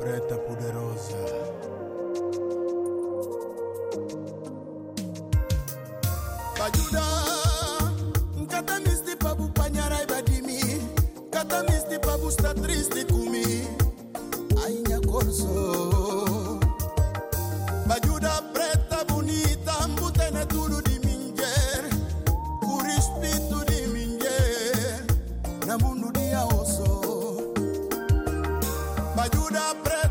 Preta Poderosa. Ajuda, gata misti babu panha raiva de mim, gata misti babu está triste comigo, ainha corso. Ajuda, preta bonita, ambutena tudo de minger, o respeito de minger, na mundo de aosso. Ajuda, preta.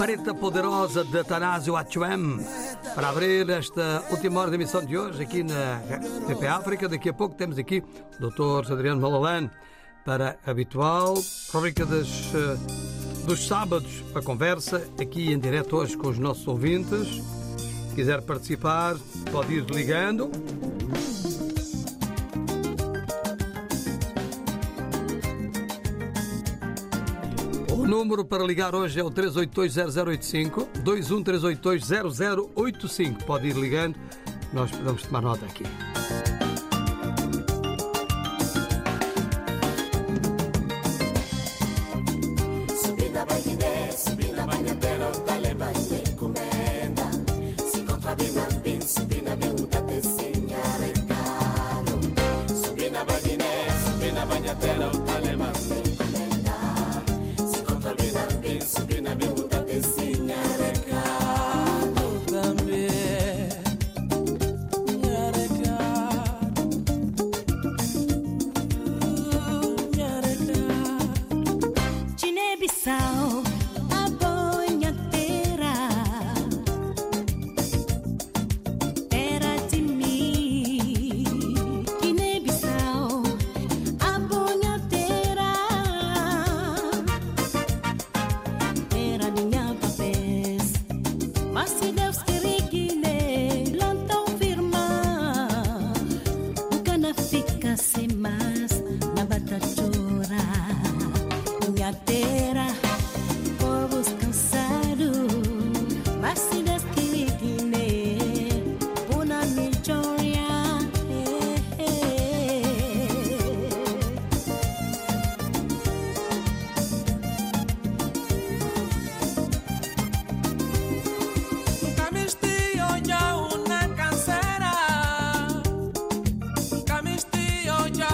Preta Poderosa de Atanásio Achuem, para abrir esta última hora de emissão de hoje aqui na TP África. Daqui a pouco temos aqui o Dr. Adriano Maleiane para a habitual rubrica dos sábados, para conversa aqui em direto hoje com os nossos ouvintes. Se quiser participar, pode ir ligando. O número para ligar hoje é o 382-0085, 21-382-0085. Pode ir ligando, nós podemos tomar nota aqui. Guiné-Bissau, boiadeira, povos cansados, mas se desquilidine, una milhonha. Nunca me estive olhando na canseira, nunca me estive olhando.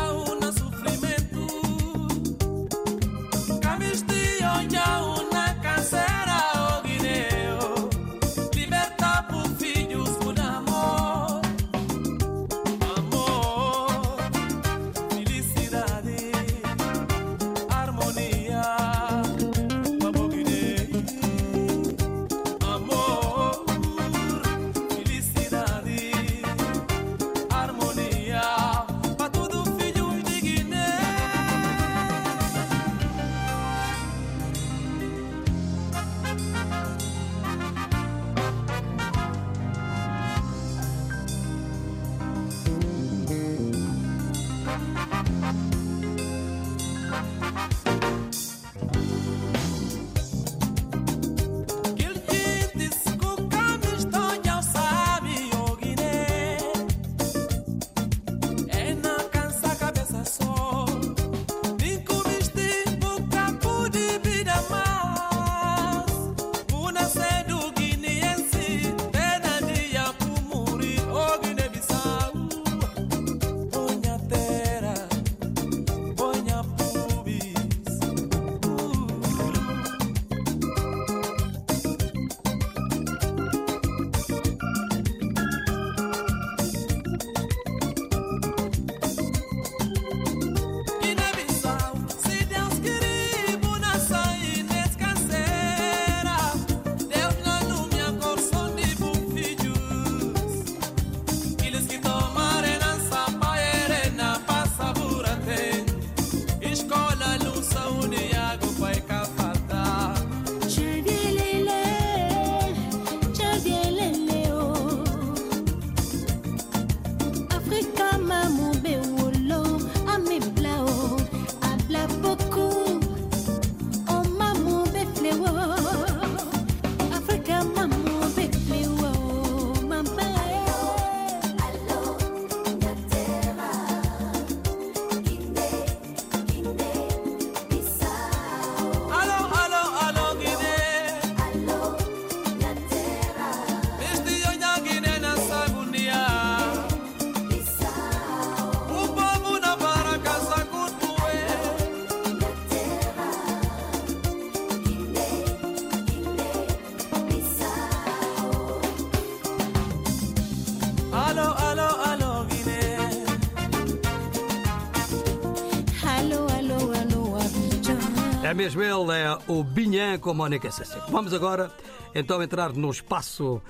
Mesmo ele é o Binhã com a Mónica Sassi. Vamos agora então entrar num espaço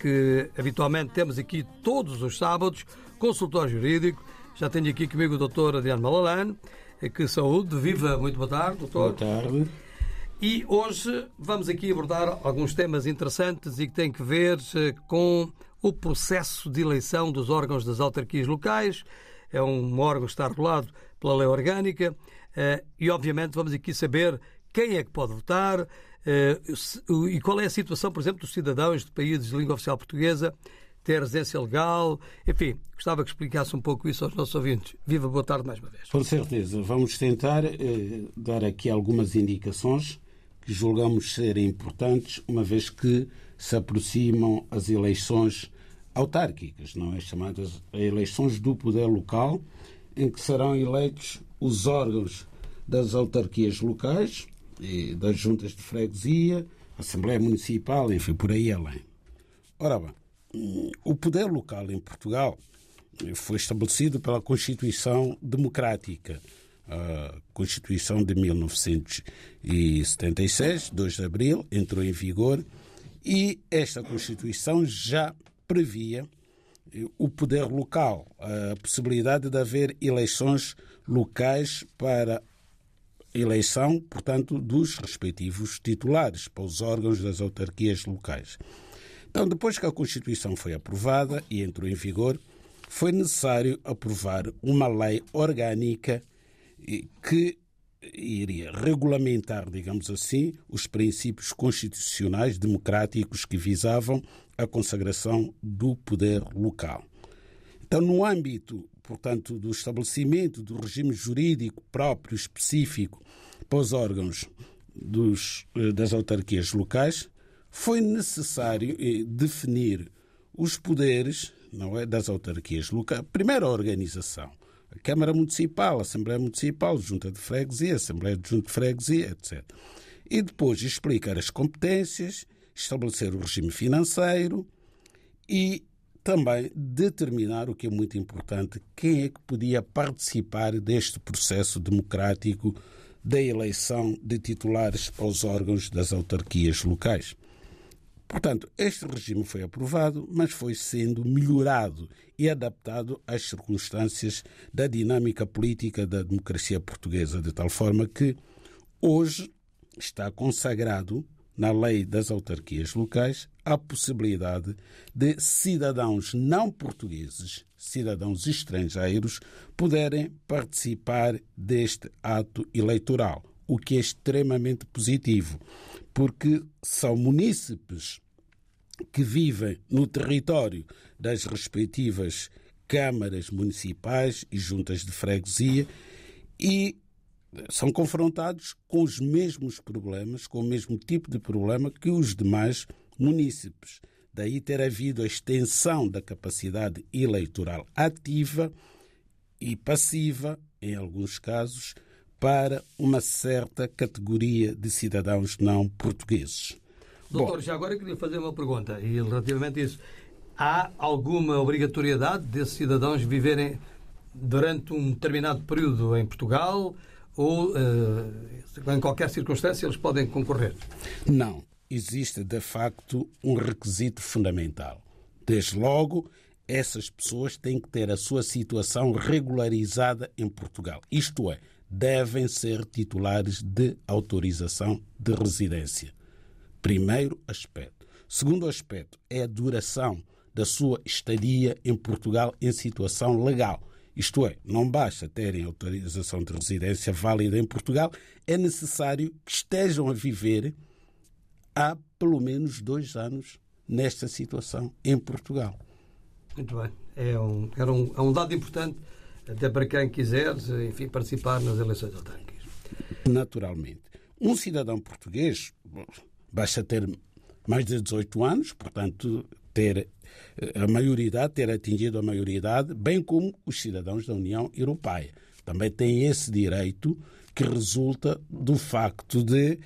que habitualmente temos aqui todos os sábados, consultório jurídico. Já tenho aqui comigo o doutor Adriano Maleiane, que saúde, viva, muito boa tarde, doutor. Boa tarde. E hoje vamos aqui abordar alguns temas interessantes e que têm que ver com o processo de eleição dos órgãos das autarquias locais. É um órgão que está regulado pela lei orgânica. E obviamente vamos aqui saber quem é que pode votar e qual é a situação, por exemplo, dos cidadãos de países de língua oficial portuguesa, ter residência legal, enfim, gostava que explicasse um pouco isso aos nossos ouvintes. Viva, boa tarde mais uma vez. Com certeza, vamos tentar dar aqui algumas indicações que julgamos serem importantes, uma vez que se aproximam as eleições autárquicas, não é? Chamadas eleições do poder local, em que serão eleitos os órgãos das autarquias locais, e das juntas de freguesia, Assembleia Municipal, enfim, por aí além. Ora bem, o poder local em Portugal foi estabelecido pela Constituição Democrática, a Constituição de 1976, 2 de abril, entrou em vigor, e esta Constituição já previa o poder local, a possibilidade de haver eleições locais para eleição, portanto, dos respectivos titulares, para os órgãos das autarquias locais. Então, depois que a Constituição foi aprovada e entrou em vigor, foi necessário aprovar uma lei orgânica que iria regulamentar, digamos assim, os princípios constitucionais democráticos que visavam a consagração do poder local. Então, no âmbito, portanto, do estabelecimento do regime jurídico próprio, específico, para os órgãos das autarquias locais, foi necessário definir os poderes, não é, das autarquias locais. Primeiro, a organização. A Câmara Municipal, a Assembleia Municipal, Junta de Freguesia, Assembleia de Junta de Freguesia, etc. E depois explicar as competências, estabelecer o regime financeiro e também determinar, o que é muito importante, quem é que podia participar deste processo democrático da eleição de titulares para os órgãos das autarquias locais. Portanto, este regime foi aprovado, mas foi sendo melhorado e adaptado às circunstâncias da dinâmica política da democracia portuguesa, de tal forma que hoje está consagrado na Lei das Autarquias Locais a possibilidade de cidadãos não portugueses, cidadãos estrangeiros, poderem participar deste ato eleitoral, o que é extremamente positivo, porque são munícipes que vivem no território das respectivas câmaras municipais e juntas de freguesia e são confrontados com os mesmos problemas, com o mesmo tipo de problema que os demais munícipes. Daí ter havido a extensão da capacidade eleitoral ativa e passiva, em alguns casos, para uma certa categoria de cidadãos não portugueses. Doutor, já agora eu queria fazer uma pergunta, e relativamente a isso. Há alguma obrigatoriedade desses cidadãos viverem durante um determinado período em Portugal ou em qualquer circunstância eles podem concorrer? Não. Existe, de facto, um requisito fundamental. Desde logo, essas pessoas têm que ter a sua situação regularizada em Portugal. Isto é, devem ser titulares de autorização de residência. Primeiro aspecto. Segundo aspecto é a duração da sua estadia em Portugal em situação legal. Isto é, não basta terem autorização de residência válida em Portugal, é necessário que estejam a viver há pelo menos 2 anos nesta situação em Portugal. Muito bem. É um dado importante até para quem quiser, enfim, participar nas eleições autárquicas. Naturalmente. Um cidadão português basta ter mais de 18 anos, portanto, ter a maioridade, ter atingido a maioridade, bem como os cidadãos da União Europeia. Também têm esse direito que resulta do facto de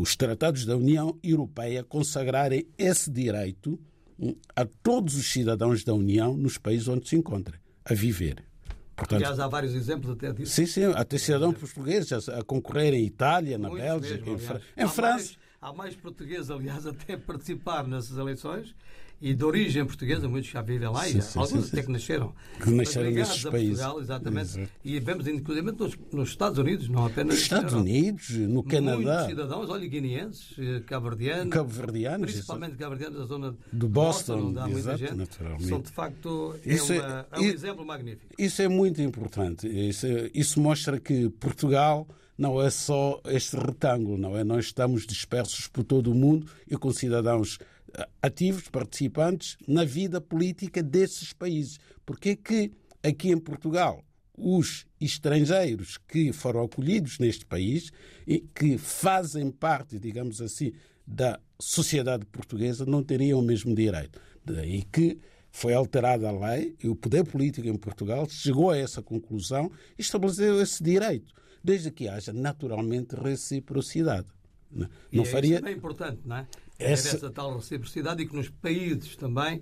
os tratados da União Europeia consagrarem esse direito a todos os cidadãos da União nos países onde se encontram a viver. Portanto, aliás, há vários exemplos até disso. Sim, até cidadãos portugueses a concorrer em Itália, na muitos Bélgica, mesmo, em França. Há mais portugueses, aliás, até participar nessas eleições e de origem portuguesa, muitos já vivem lá, alguns até que nasceram. Que nasceram nesses países. Portugal, exatamente. Exato. E vemos, inclusive, nos Estados Unidos, não apenas... Nos Estados Unidos, no Canadá. Muitos cidadãos, olha, guineenses, cabo-verdianos, principalmente cabo-verdianos da zona do Boston, onde há muita gente. Naturalmente. São, de facto, é um exemplo magnífico. Isso é muito importante. Isso mostra que Portugal não é só este retângulo, não é? Nós estamos dispersos por todo o mundo e com cidadãos ativos, participantes, na vida política desses países. Porque é que aqui em Portugal os estrangeiros que foram acolhidos neste país e que fazem parte, digamos assim, da sociedade portuguesa não teriam o mesmo direito? Daí que foi alterada a lei e o poder político em Portugal chegou a essa conclusão e estabeleceu esse direito, desde que haja naturalmente reciprocidade. Isso é bem importante, não é? Essa tal reciprocidade e que nos países também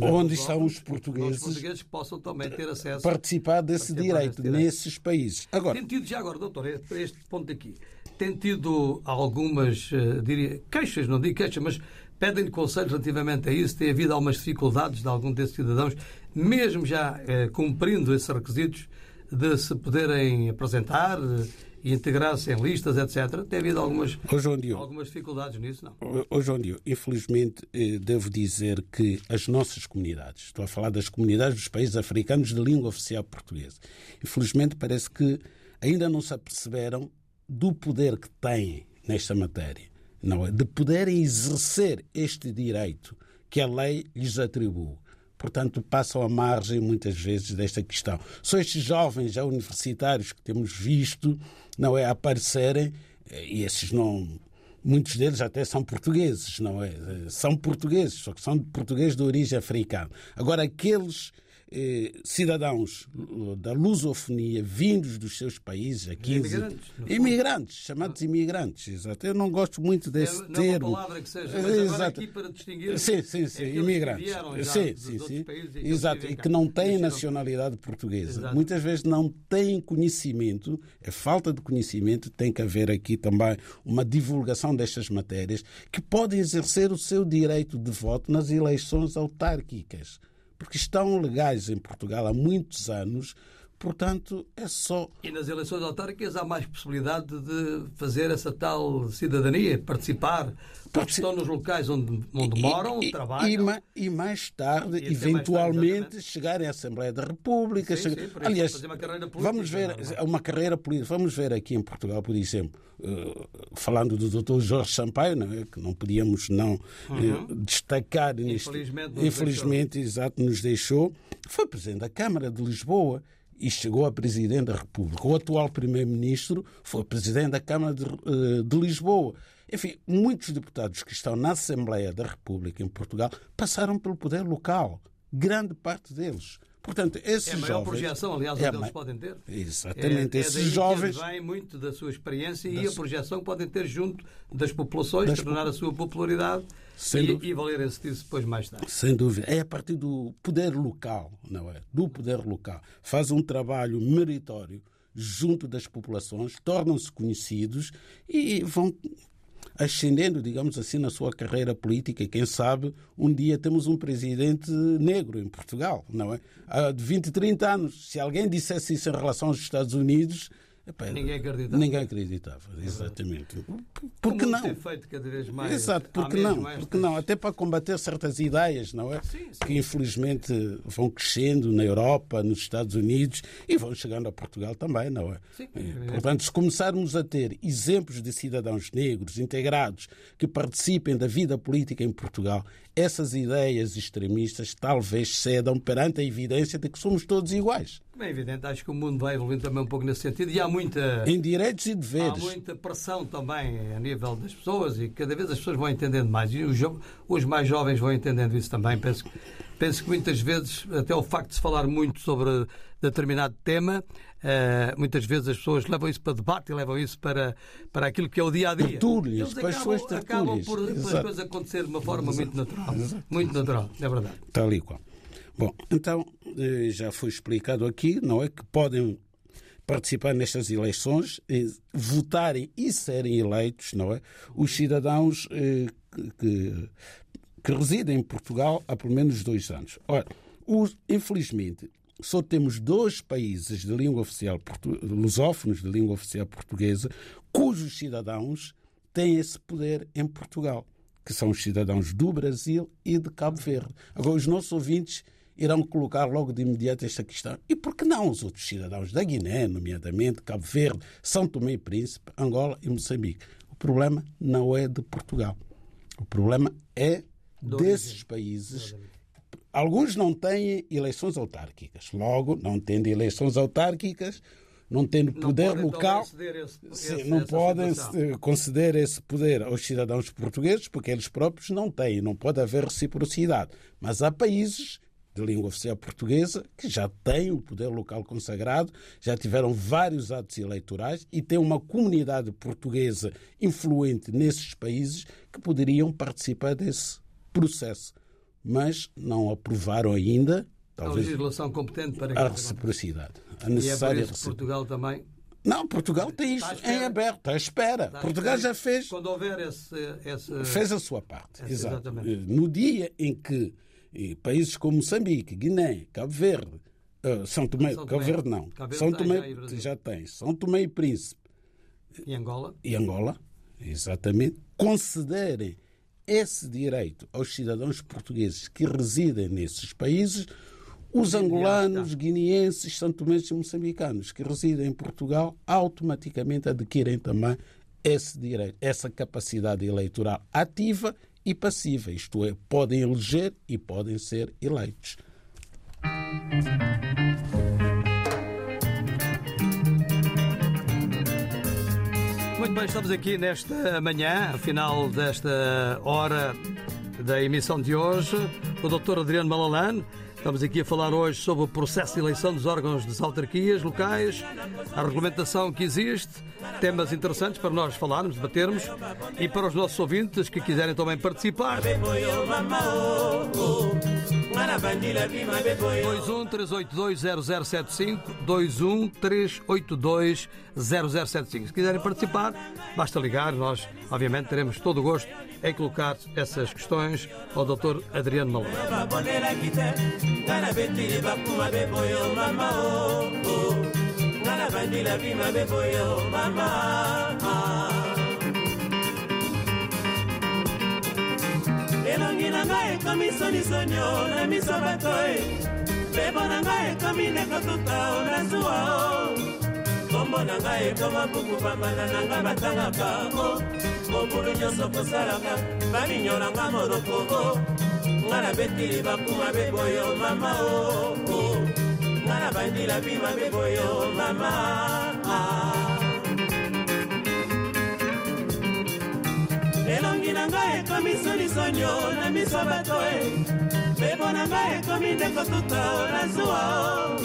onde estão os portugueses, possam também ter acesso participar desse direito nesses países. Agora, tem tido, já agora, doutor, este ponto aqui, tem tido algumas, diria, queixas, não digo queixas, mas pedem-lhe conselhos relativamente a isso, tem havido algumas dificuldades de algum desses cidadãos, mesmo já cumprindo esses requisitos de se poderem apresentar e integrar-se em listas, etc. Tem havido algumas dificuldades nisso, não? Ô João Diogo, infelizmente devo dizer que as nossas comunidades, estou a falar das comunidades dos países africanos de língua oficial portuguesa, infelizmente parece que ainda não se aperceberam do poder que têm nesta matéria, não é? De poderem exercer este direito que a lei lhes atribui. Portanto, passam à margem muitas vezes desta questão. São estes jovens já universitários que temos visto, não é, aparecerem, e esses não... Muitos deles até são portugueses, não é? São portugueses, só que são portugueses de origem africana. Agora, aqueles cidadãos da lusofonia vindos dos seus países aqui... Imigrantes, chamados imigrantes, exato. Eu não gosto muito desse termo. Não é uma palavra que seja, mas agora aqui para distinguir... Sim, imigrantes. Sim. Exato, e que não têm nacionalidade portuguesa. Exato. Muitas vezes não têm conhecimento, é falta de conhecimento, tem que haver aqui também uma divulgação destas matérias que podem exercer o seu direito de voto nas eleições autárquicas, porque estão legais em Portugal há muitos anos, portanto é só... E nas eleições autárquicas há mais possibilidade de fazer essa tal cidadania, participar, porque estão nos locais onde moram, trabalham... E mais tarde, eventualmente, chegarem à Assembleia da República... Sim, chegar... sim, aliás, fazer uma carreira política. Vamos ver, uma carreira política. Vamos ver aqui em Portugal, por exemplo, falando do Dr. Jorge Sampaio, não é? Que não podíamos não destacar neste... Infelizmente, exato, nos deixou. Foi presidente da Câmara de Lisboa e chegou a presidente da República. O atual primeiro-ministro foi presidente da Câmara de Lisboa. Enfim, muitos deputados que estão na Assembleia da República em Portugal passaram pelo poder local, grande parte deles. Portanto, esses jovens... É a maior projeção, aliás, que eles podem ter. Exatamente, esses jovens... Vem muito da sua experiência e a projeção que podem ter junto das populações, tornar a sua popularidade e valerem-se disso depois mais tarde. Sem dúvida. É a partir do poder local, não é? Do poder local. Faz um trabalho meritório junto das populações, tornam-se conhecidos e vão... ascendendo, digamos assim, na sua carreira política. E quem sabe, um dia temos um presidente negro em Portugal, não é? Há 20, 30 anos, se alguém dissesse isso em relação aos Estados Unidos... Epá, ninguém acreditava. Exatamente. Porque não? Tem feito cada vez mais. Exato, porque não? Até para combater certas ideias, não é? Sim. Que infelizmente vão crescendo na Europa, nos Estados Unidos e vão chegando a Portugal também, não é? Sim. Portanto, se começarmos a ter exemplos de cidadãos negros integrados que participem da vida política em Portugal, essas ideias extremistas talvez cedam perante a evidência de que somos todos iguais. É evidente, acho que o mundo vai evoluindo também um pouco nesse sentido e há muita... Em direitos e deveres. Há muita pressão também a nível das pessoas e cada vez as pessoas vão entendendo mais e os mais jovens vão entendendo isso também. Penso que muitas vezes, até o facto de se falar muito sobre determinado tema, muitas vezes as pessoas levam isso para debate e levam isso para aquilo que é o dia-a-dia. Tertúlias, acabam por as coisas acontecer de uma forma muito natural. Muito natural, é verdade. Tal e qual. Bom, então, já foi explicado aqui, não é, que podem participar nestas eleições, votarem e serem eleitos, não é, os cidadãos que residem em Portugal há pelo menos 2 anos. Ora, infelizmente, só temos 2 países de língua oficial, lusófonos de língua oficial portuguesa, cujos cidadãos têm esse poder em Portugal, que são os cidadãos do Brasil e de Cabo Verde. Agora, os nossos ouvintes irão colocar logo de imediato esta questão. E por que não os outros cidadãos da Guiné, nomeadamente Cabo Verde, São Tomé e Príncipe, Angola e Moçambique? O problema não é de Portugal. O problema é desses países. Alguns não têm eleições autárquicas. Logo, não tendo eleições autárquicas, não tendo poder local, não podem conceder esse poder aos cidadãos portugueses, porque eles próprios não têm. Não pode haver reciprocidade. Mas há países de língua oficial portuguesa, que já tem o poder local consagrado, já tiveram vários atos eleitorais e tem uma comunidade portuguesa influente nesses países que poderiam participar desse processo. Mas não aprovaram ainda, talvez, a legislação competente para a reciprocidade. A necessária reciprocidade. Portugal também... Não, Portugal tem isto em aberto, à espera. Portugal já fez... Quando houver esse... Fez a sua parte, exatamente. No dia em que e países como Moçambique, Guiné, Cabo Verde, São Tomé, São Tomé e Príncipe e Angola, exatamente, concederem esse direito aos cidadãos portugueses que residem nesses países, os angolanos, guineenses, santomenses e moçambicanos que residem em Portugal automaticamente adquirem também esse direito, essa capacidade eleitoral ativa e passiva, isto é, podem eleger e podem ser eleitos. Muito bem, estamos aqui nesta manhã, ao final desta hora da emissão de hoje, com o Dr. Adriano Maleiane. Estamos aqui a falar hoje sobre o processo de eleição dos órgãos das autarquias locais, a regulamentação que existe, temas interessantes para nós falarmos, debatermos e para os nossos ouvintes que quiserem também participar. 213820075 213820075. Se quiserem participar, basta ligar. Nós, obviamente, teremos todo o gosto em colocar essas questões ao Dr. Adriano Maleiane. Elongi na ngai kami soni sonyo na misabatoi. Bebo na ngai kami nekotuta onasuo. Kombo na ngai kama buku pambana na ngai batanga kako. Kombo nyoso kusaraka, bani nyora ngamo roko. Ngana beti bakuma beboyo mama o. Ngana bandila bima beboyo mama. Elongi na ngai kami soni sonyo na misobatoe. Bebo na ngai kami nekotuta onasuo.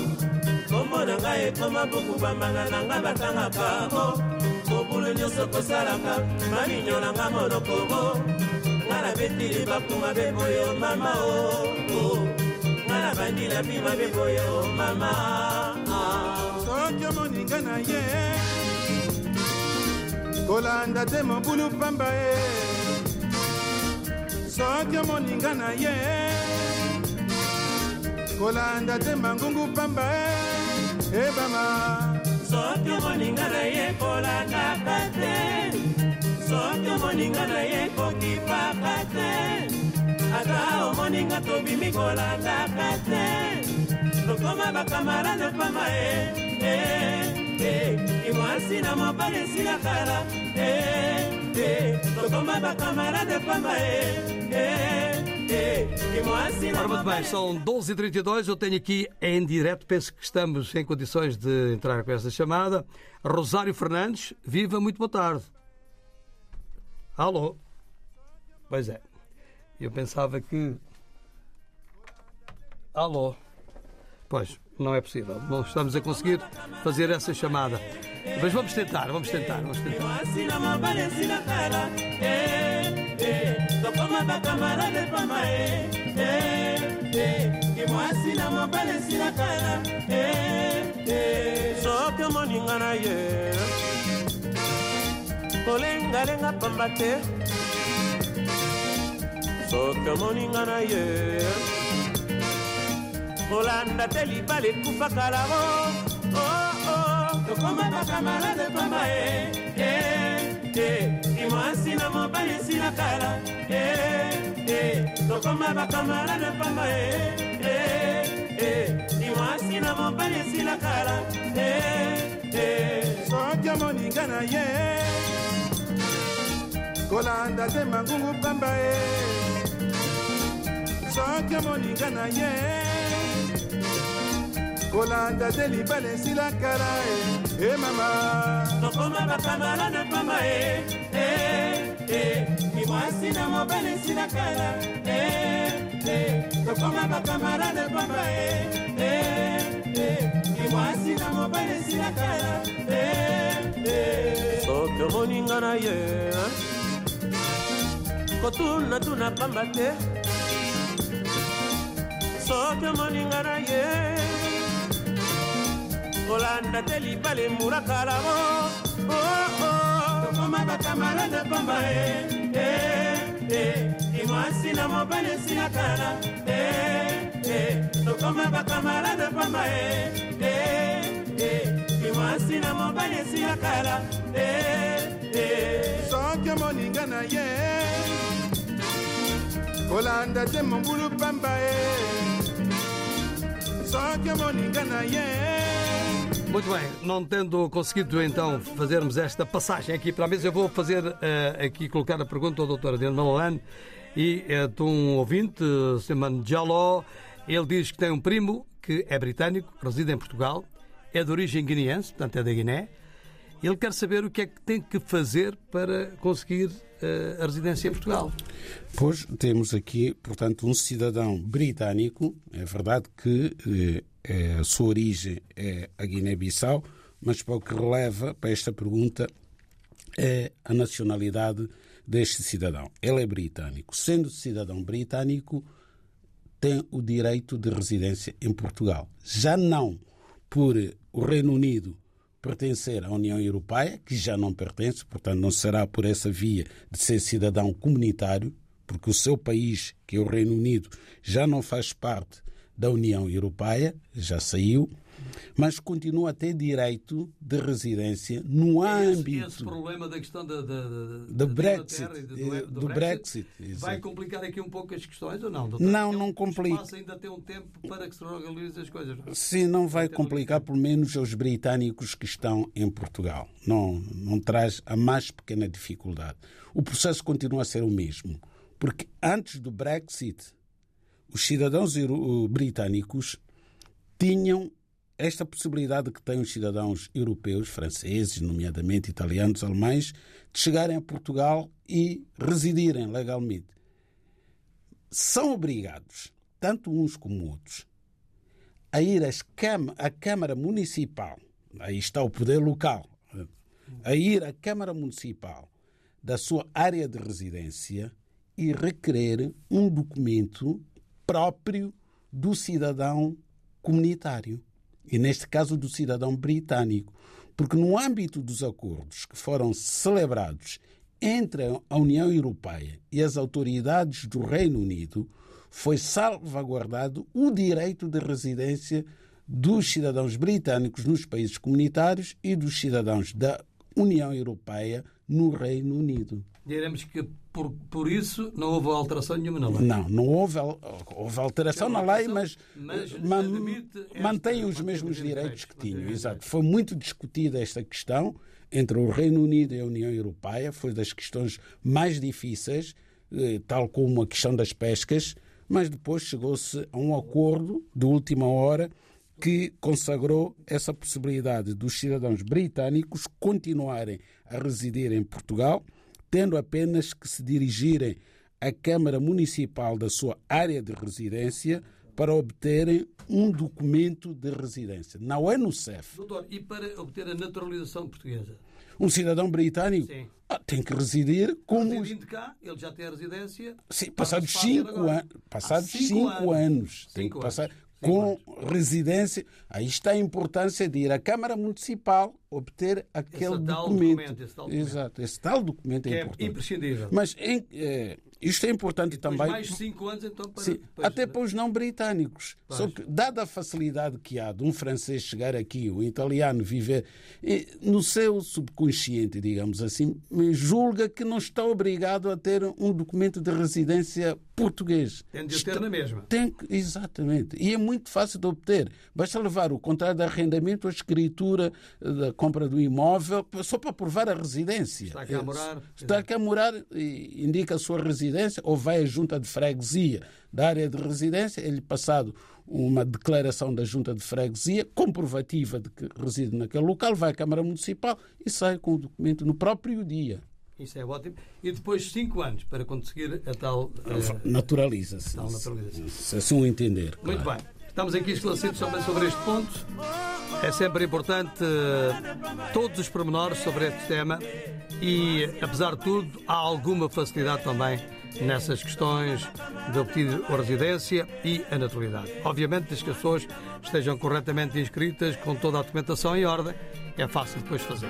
Kombo na ngai kama buku pambana na ngai batanga kako. Kombo nyoso kusaraka, bani nyora ngamo roko. Ngana beti bakuma beboyo mama o. Ngana bandila bima beboyo mama. Sokyo moninga na ye. Kolanda te mobulu pamba ye. Sokyo moninga na ye. Kolanda te mangungu pamba ye. E mama. Sokyo moninga na ye kolanda pate. Sokyo moninga na ye koki papate. Agao moninga tobi mikola na pate. Lokoma bakamara na pamae. Imwasi na mabale sila kara. Lokoma bakamara na pamae. Ora, muito bem, são 12h32, eu tenho aqui em direto, penso que estamos em condições de entrar com esta chamada. Rosário Fernandes, viva, muito boa tarde. Alô? Pois é. Eu pensava que... Alô? Pois, não é possível. Não estamos a conseguir fazer essa chamada. Mas vamos tentar, vamos tentar, vamos tentar. Kolenga lenga pambate. Soka moninga na ye. Kolanda teli bale kufa kalabo. Oh oh. Tokoma bakamara de pambae. Imwasi na mobali sina kala. Tokoma bakamara de pambae. Imwasi na mobali sina kala. Soka moninga na ye. Kolanda te mangungu pamba e. Sokyo moninga na ye. Kolanda te libale sila kara e. E mama. Tokoma bakamara na pamba e. Imwasi na mobale sila kara e. Tokoma bakamara na pamba e. Imwasi na mobale sila kara e. Sokyo moninga na ye. Kotuna tuna pambate. Sokyo moninga na ye. Kolanda teli bale murakala mo. Oh oh. Tokoma bakamara na pambae. Imwasi na mobale sila kara. Tokoma bakamara na pambae. Imwasi na mobale sila kara. Sokyo moninga na ye. Kolanda te mongulu pamba e. Muito bem, não tendo conseguido então fazermos esta passagem aqui para a mesa, eu vou fazer aqui, colocar a pergunta ao Dr. Adriano Maleiane e de um ouvinte, Simon Jalloh. Ele diz que tem um primo que é britânico, reside em Portugal, é de origem guineense, portanto é da Guiné. Ele quer saber o que é que tem que fazer para conseguir a residência em Portugal. Pois, temos aqui, portanto, um cidadão britânico. É verdade que a sua origem é a Guiné-Bissau, mas para o que releva para esta pergunta é a nacionalidade deste cidadão. Ele é britânico. Sendo cidadão britânico, tem o direito de residência em Portugal. Já não por o Reino Unido pertencer à União Europeia, que já não pertence, portanto não será por essa via de ser cidadão comunitário, porque o seu país, que é o Reino Unido, já não faz parte da União Europeia, já saiu, mas continua a ter direito de residência no âmbito... Esse problema da questão do Brexit, Brexit vai complicar aqui um pouco as questões ou não, doutor? Não complica. Ainda tem um tempo para que se organizem as coisas. Não? Sim, não vai complicar, pelo menos aos britânicos que estão em Portugal. Não traz a mais pequena dificuldade. O processo continua a ser o mesmo, porque antes do Brexit, os cidadãos britânicos tinham esta possibilidade que têm os cidadãos europeus, franceses, nomeadamente italianos, alemães, de chegarem a Portugal e residirem legalmente. São obrigados, tanto uns como outros, a ir à Câmara Municipal, aí está o poder local, a ir à Câmara Municipal da sua área de residência e requerer um documento próprio do cidadão comunitário. E neste caso do cidadão britânico, porque no âmbito dos acordos que foram celebrados entre a União Europeia e as autoridades do Reino Unido, foi salvaguardado o direito de residência dos cidadãos britânicos nos países comunitários e dos cidadãos da União Europeia no Reino Unido. Diremos que por isso não houve alteração nenhuma na lei. Não houve alteração na lei, mas mantém os mesmos direitos que tinham. Exato. Foi muito discutida esta questão entre o Reino Unido e a União Europeia. Foi das questões mais difíceis, tal como a questão das pescas, mas depois chegou-se a um acordo de última hora que consagrou essa possibilidade dos cidadãos britânicos continuarem a residir em Portugal, tendo apenas que se dirigirem à Câmara Municipal da sua área de residência para obterem um documento de residência. Não é no CEF. Doutor, e para obter a naturalização portuguesa? Um cidadão britânico tem que residir como... Residindo cá, ele já tem a residência... Sim, passados 5 anos. Tem que passar... Com residência, aí está a importância de ir à Câmara Municipal obter aquele documento. Exato, esse tal documento é importante. É imprescindível. Mas isto é importante também. Mais 5 anos, então, para. Sim, depois, até para os não britânicos. Pois. Só que, dada a facilidade que há de um francês chegar aqui, um italiano viver, no seu subconsciente, digamos assim, julga que não está obrigado a ter um documento de residência português. Tem de ter na mesma. Exatamente. E é muito fácil de obter. Basta levar o contrato de arrendamento, a escritura da compra do imóvel, só para provar a residência. Está cá a morar. Está cá a morar, indica a sua residência, ou vai à junta de freguesia da área de residência, é-lhe passado uma declaração da junta de freguesia, comprovativa de que reside naquele local, vai à Câmara Municipal e sai com o documento no próprio dia. Isso é ótimo. E depois 5 anos para conseguir a tal... naturaliza-se. Se assim o entender. Claro. Muito bem. Estamos aqui esclarecidos também sobre este ponto. É sempre importante todos os pormenores sobre este tema e, apesar de tudo, há alguma facilidade também nessas questões de obter a residência e a naturalidade. Obviamente, desde que as pessoas estejam corretamente inscritas, com toda a documentação em ordem, é fácil depois fazer.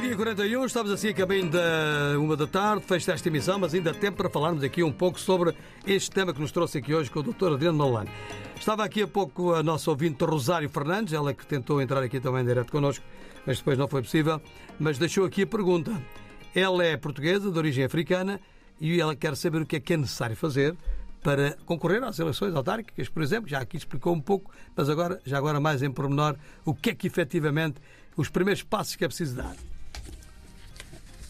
Meio-dia 41, estamos assim a caminho da 1 da tarde, fecha esta emissão, mas ainda há tempo para falarmos aqui um pouco sobre este tema que nos trouxe aqui hoje com o Dr. Adriano Maleiane. Estava aqui há pouco a nossa ouvinte Rosário Fernandes, ela que tentou entrar aqui também em direto connosco, mas depois não foi possível, mas deixou aqui a pergunta. Ela é portuguesa, de origem africana, e ela quer saber o que é necessário fazer para concorrer às eleições autárquicas, por exemplo. Já aqui explicou um pouco, mas agora mais em pormenor, o que é que efetivamente os primeiros passos que é preciso dar.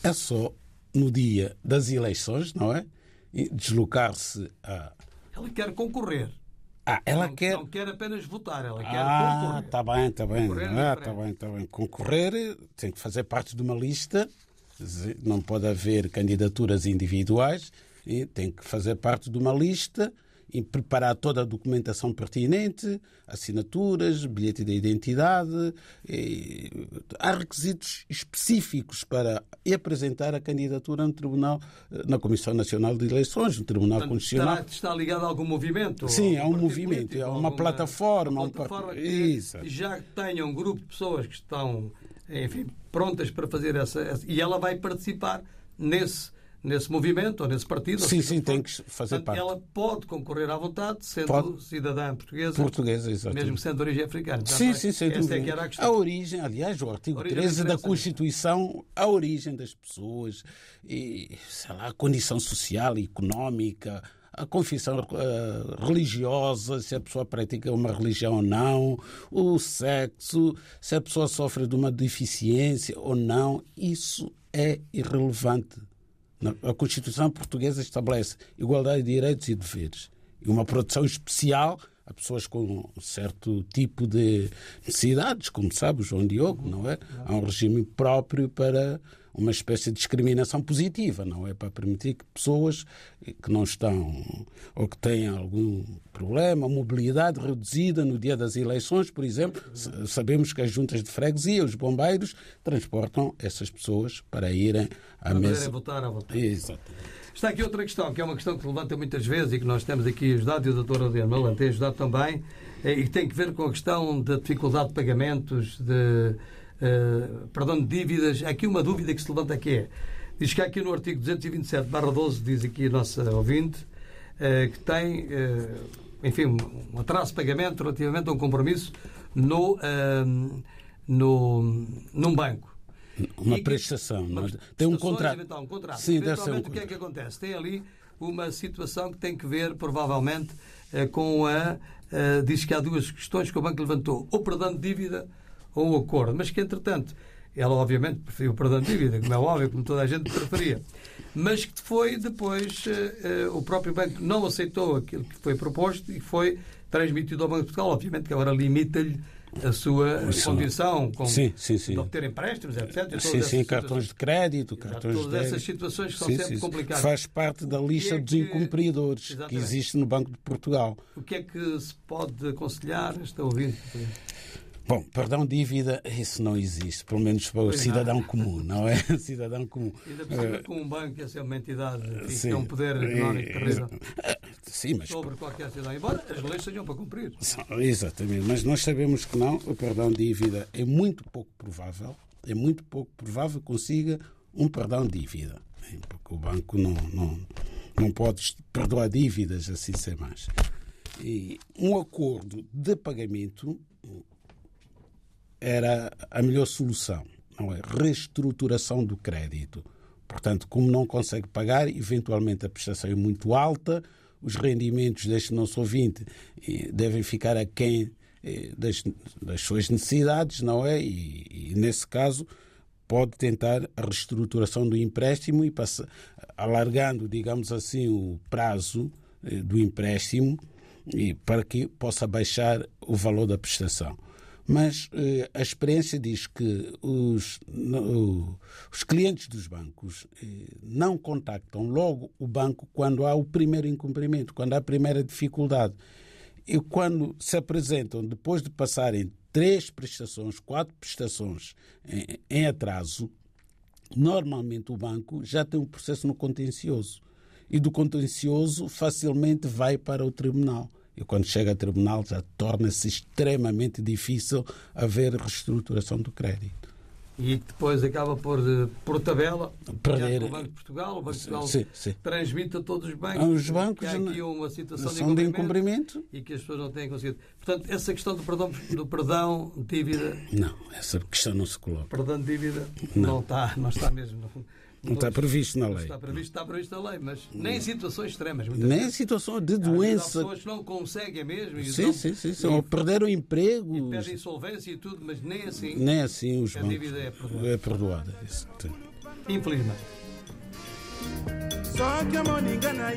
É só no dia das eleições, não é? Deslocar-se a... Ela quer concorrer. Ela não quer... Não quer apenas votar, ela quer concorrer. Está bem. Está bem. Concorrer tem que fazer parte de uma lista, não pode haver candidaturas individuais, e tem que fazer parte de uma lista e preparar toda a documentação pertinente, assinaturas, bilhete de identidade. Há requisitos específicos para apresentar a candidatura no Tribunal, na Comissão Nacional de Eleições, no Tribunal Constitucional. Está ligado a algum movimento? Sim, há um movimento, político, há uma plataforma. Que já tenha um grupo de pessoas que estão, enfim, prontas para fazer essa... E ela vai participar nesse movimento ou nesse partido. Sim, tem que fazer parte. Ela pode concorrer à vontade, sendo cidadã portuguesa. Mesmo sendo de origem africana. Sim. Essa é que era a questão. A origem, aliás, o artigo 13 da Constituição, a origem das pessoas, e, sei lá, a condição social e económica, a confissão religiosa, se a pessoa pratica uma religião ou não, o sexo, se a pessoa sofre de uma deficiência ou não, isso é irrelevante. A Constituição portuguesa estabelece igualdade de direitos e deveres e uma proteção especial a pessoas com um certo tipo de necessidades, como sabe o João Diogo, não é? Há um regime próprio para uma espécie de discriminação positiva, não é? Para permitir que pessoas que não estão ou que têm algum problema, mobilidade reduzida no dia das eleições, por exemplo, sabemos que as juntas de freguesia, os bombeiros, transportam essas pessoas para irem à mesa. Para votar à vontade. Exatamente. Está aqui outra questão, que é uma questão que se levanta muitas vezes e que nós temos aqui ajudado, e o Dr. Adriano Maleiane tem ajudado também, e tem que ver com a questão da dificuldade de pagamentos, de dívidas. Aqui uma dúvida que se levanta aqui é, diz que aqui no artigo 227/12, diz aqui a nossa ouvinte, que tem, enfim, um atraso de pagamento relativamente a um compromisso num banco. Uma prestação. Tem um contrato. Sim, eventualmente, o que é que acontece? Tem ali uma situação que tem que ver, provavelmente, com a... Diz que há duas questões que o banco levantou. Ou perdão de dívida ou o acordo. Mas que, entretanto, ela obviamente preferiu o perdão de dívida, como é óbvio, como toda a gente preferia. Mas que foi depois... O próprio banco não aceitou aquilo que foi proposto e foi transmitido ao Banco de Portugal. Obviamente que agora limita-lhe a sua condição de obter empréstimos, etc. Sim, cartões de crédito, cartões de débito. Todas essas situações que são sempre complicadas. Faz parte da lista dos incumpridores que existe no Banco de Portugal. O que é que se pode aconselhar? Está ouvindo? Bom, perdão de dívida, isso não existe, pelo menos para o cidadão comum, não é? Cidadão comum. Ainda por cima com um banco que é ser uma entidade que tem um poder económico sobre qualquer cidadão, embora as leis sejam para cumprir. Exatamente, mas nós sabemos que não, o perdão de dívida é muito pouco provável que consiga um perdão de dívida, porque o banco não pode perdoar dívidas assim sem mais. E um acordo de pagamento era a melhor solução, não é? Reestruturação do crédito. Portanto, como não consegue pagar, eventualmente a prestação é muito alta, os rendimentos deste nosso ouvinte devem ficar aquém das suas necessidades, não é? E nesse caso, pode tentar a reestruturação do empréstimo e passa, alargando, digamos assim, o prazo do empréstimo e para que possa baixar o valor da prestação. Mas a experiência diz que os clientes dos bancos não contactam logo o banco quando há o primeiro incumprimento, quando há a primeira dificuldade. E quando se apresentam, depois de passarem 3 prestações, 4 prestações em atraso, normalmente o banco já tem um processo no contencioso. E do contencioso facilmente vai para o tribunal. E quando chega a tribunal já torna-se extremamente difícil haver reestruturação do crédito. e depois acaba por tabela perder. O Banco de Portugal, o Banco de Portugal transmite a todos os bancos, que há aqui uma situação de incumprimento e que as pessoas não têm conseguido. Portanto, essa questão do perdão dívida... Não, essa questão não se coloca. Perdão de dívida não está mesmo... Não está previsto na lei. Está previsto na lei, mas nem em situações extremas. Nem em situações de doença. As pessoas não conseguem mesmo. Sim. Ou perderam emprego. E perdem insolvência e tudo, mas nem assim. Nem assim os bancos. A dívida é perdoada. É perdoada. Isso. Infelizmente. Só que a Monigana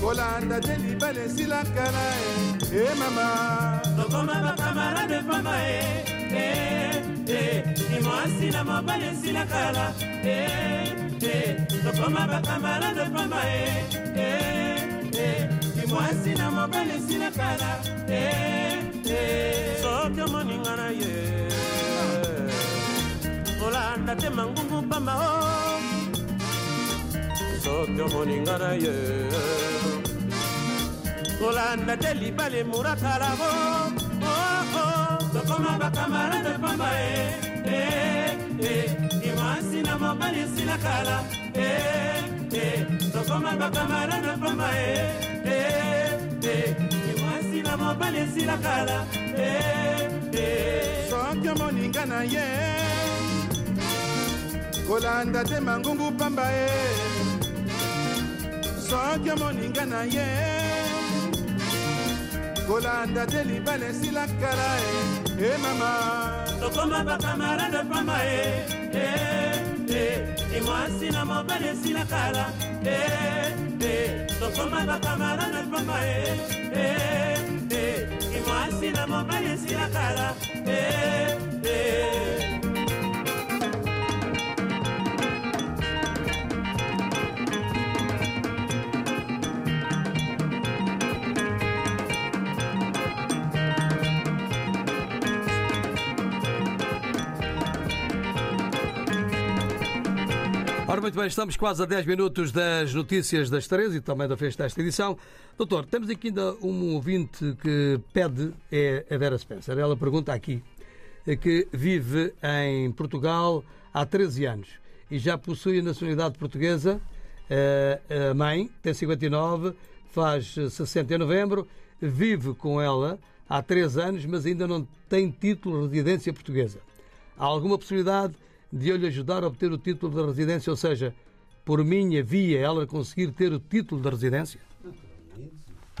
Colanda dele parece lá caralho. E mamá. Tocou mamá camarada de papai. Ora, muito bem, estamos quase a 10 minutos das notícias das 13 e também da festa desta edição. Doutor, temos aqui ainda um ouvinte que pede, é a Vera Spencer. Ela pergunta aqui, que vive em Portugal há 13 anos e já possui a nacionalidade portuguesa. A mãe tem 59, faz 60 em novembro, vive com ela há 3 anos, mas ainda não tem título de residência portuguesa. Há alguma possibilidade de eu lhe ajudar a obter o título da residência, ou seja, por minha via, ela conseguir ter o título da residência?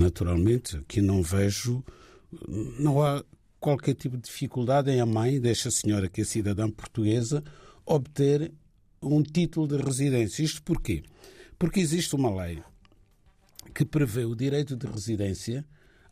Naturalmente, que não vejo, não há qualquer tipo de dificuldade em a mãe desta senhora, que é cidadã portuguesa, obter um título de residência. Isto porquê? Porque existe uma lei que prevê o direito de residência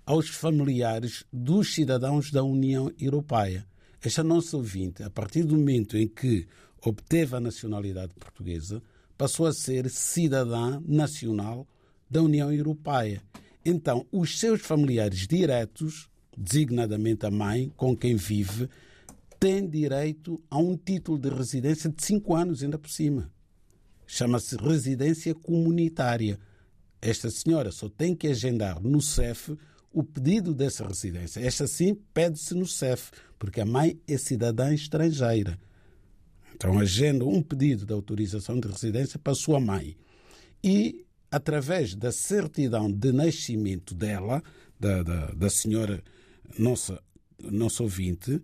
aos familiares dos cidadãos da União Europeia. Esta nossa ouvinte, a partir do momento em que obteve a nacionalidade portuguesa, passou a ser cidadã nacional da União Europeia. Então, os seus familiares diretos, designadamente a mãe, com quem vive, têm direito a um título de residência de 5 anos, ainda por cima. Chama-se residência comunitária. Esta senhora só tem que agendar no CEF o pedido dessa residência. Esta sim pede-se no CEF, porque a mãe é cidadã estrangeira. Então agenda um pedido de autorização de residência para a sua mãe. E, através da certidão de nascimento dela, da senhora nossa ouvinte,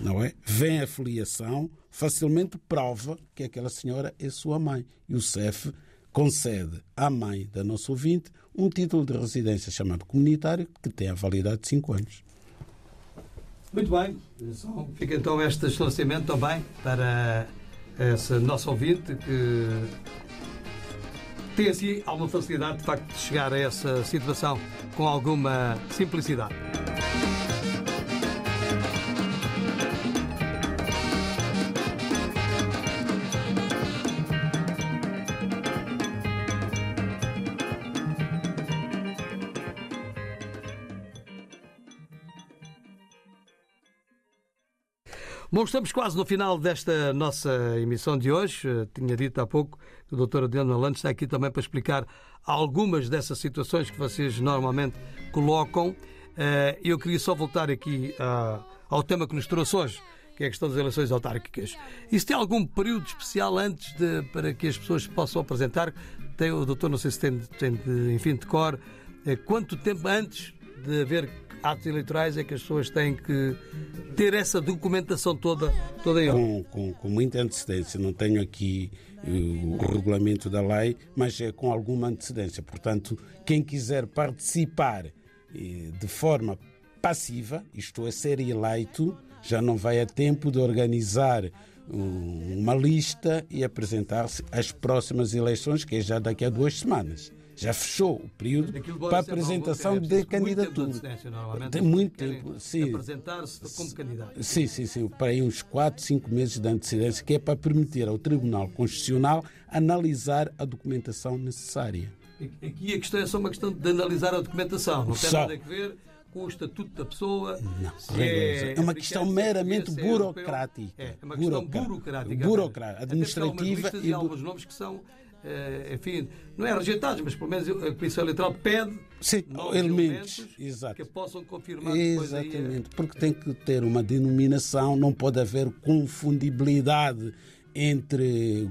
não é? Vem a filiação, facilmente prova que aquela senhora é sua mãe. E o CEF concede à mãe da nossa ouvinte um título de residência chamado comunitário, que tem a validade de 5 anos. Muito bem. Fica então este esclarecimento também para essa nossa ouvinte, que tem assim alguma facilidade, de facto, de chegar a essa situação com alguma simplicidade. Bom, estamos quase no final desta nossa emissão de hoje. Tinha dito há pouco que o Dr. Adriano Maleiane está aqui também para explicar algumas dessas situações que vocês normalmente colocam. Eu queria só voltar aqui ao tema que nos trouxe hoje, que é a questão das eleições autárquicas. Isso tem algum período especial antes de, para que as pessoas possam apresentar? Tem, o doutor, não sei se tem de, enfim, de cor, quanto tempo antes de haver atos eleitorais é que as pessoas têm que ter essa documentação toda em ordem? Com muita antecedência. Não tenho aqui o regulamento da lei, mas é com alguma antecedência. Portanto, quem quiser participar de forma passiva, isto é, ser eleito, já não vai a tempo de organizar uma lista e apresentar-se às próximas eleições, que é já daqui a 2 semanas. Já fechou o período para a apresentação de candidatura. Tem muito tempo, sim. Apresentar-se como candidato. Sim. Para aí uns 4, 5 meses de antecedência, que é para permitir ao Tribunal Constitucional analisar a documentação necessária. Aqui a questão é só uma questão de analisar a documentação. Não tem nada a ver com o estatuto da pessoa. Não, é uma questão meramente burocrática. É uma questão burocrática, administrativa. E alguns nomes que são... enfim, não é rejeitados, mas pelo menos a Comissão Eleitoral pede elementos que possam confirmar depois. Exatamente, porque tem que ter uma denominação, não pode haver confundibilidade entre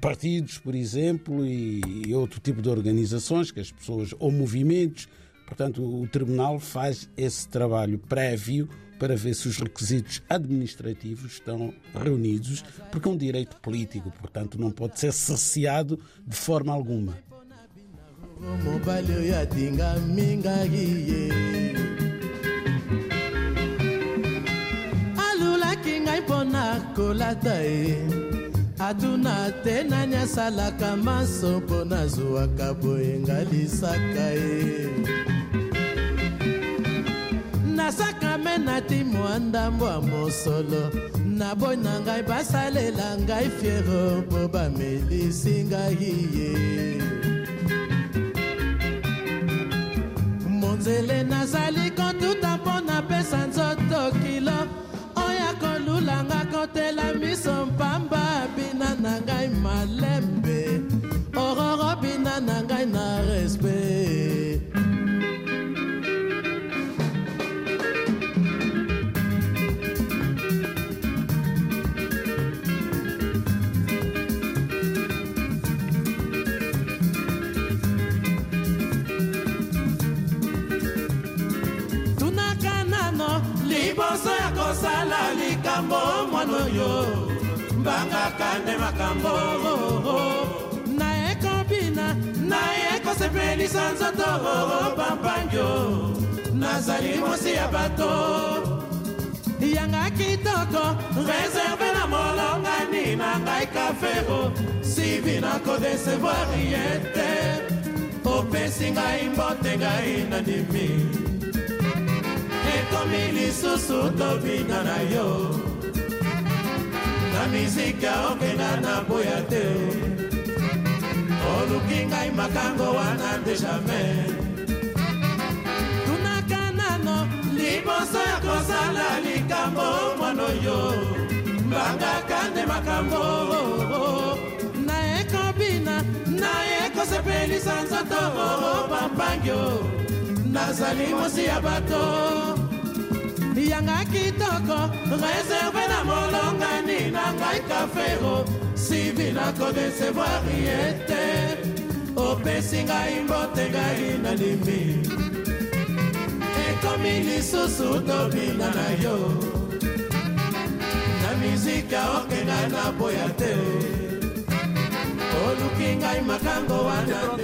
partidos, por exemplo, e outro tipo de organizações que as pessoas, ou movimentos. Portanto, o Tribunal faz esse trabalho prévio para ver se os requisitos administrativos estão reunidos, porque é um direito político, portanto, não pode ser cerceado de forma alguma. Pronto,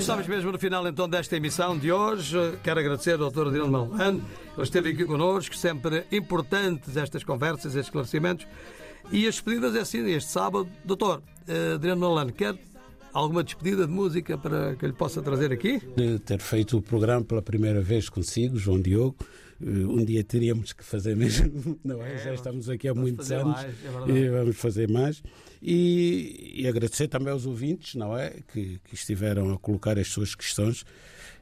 estamos mesmo no final então desta emissão de hoje. Quero agradecer ao Dr. Adriano Maleiane. Ele esteve aqui connosco, sempre importantes estas conversas, estes esclarecimentos. E as despedidas é assim, este sábado. Doutor Adriano Maleiane, quer alguma despedida de música para que ele possa trazer aqui? De ter feito o programa pela primeira vez consigo, João Diogo. Um dia teríamos que fazer mesmo, não é? Já estamos aqui há muitos anos e vamos fazer mais. E agradecer também aos ouvintes, não é? Que estiveram a colocar as suas questões.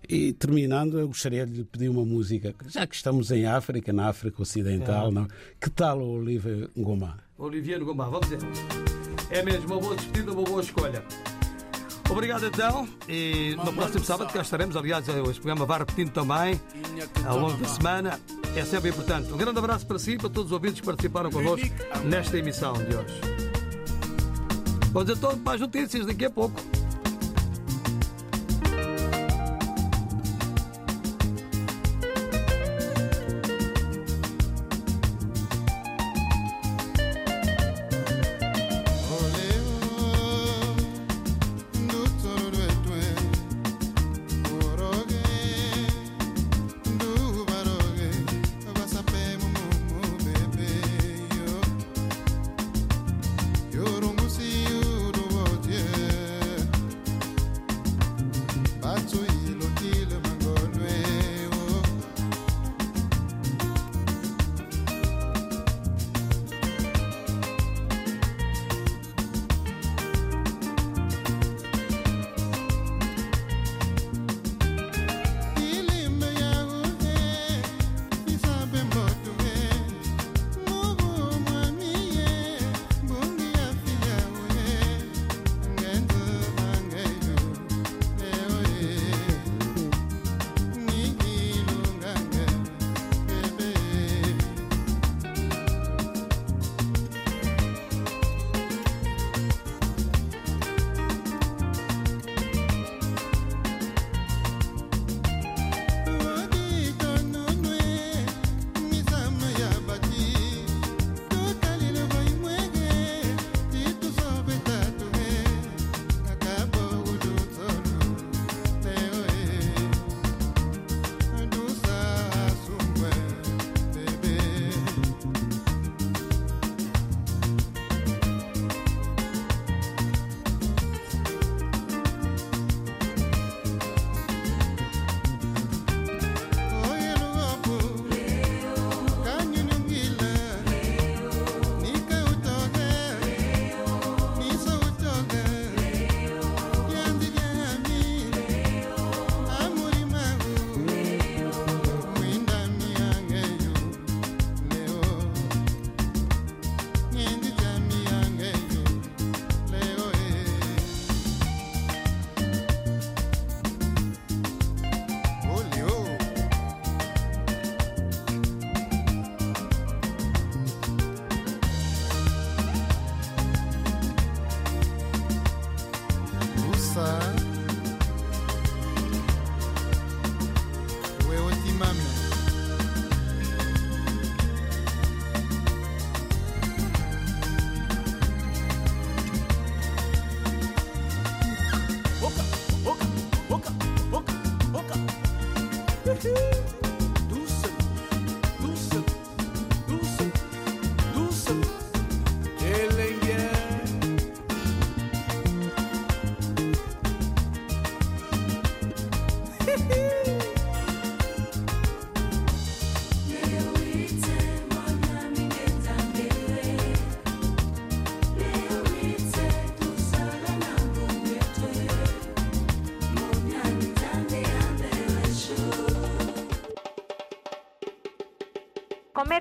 E terminando, eu gostaria de lhe pedir uma música, já que estamos em África, na África Ocidental, não? Que tal o Oliver N'Goma? Oliver N'Goma, vamos dizer. É mesmo uma boa despedida, uma boa escolha. Obrigado então, e no próximo sábado cá estaremos. Aliás, este programa vai repetindo também ao longo da semana. recebem, portanto, um grande abraço para si, para todos os ouvintes que participaram connosco nesta emissão de hoje. Vamos então para as notícias daqui a pouco. Como é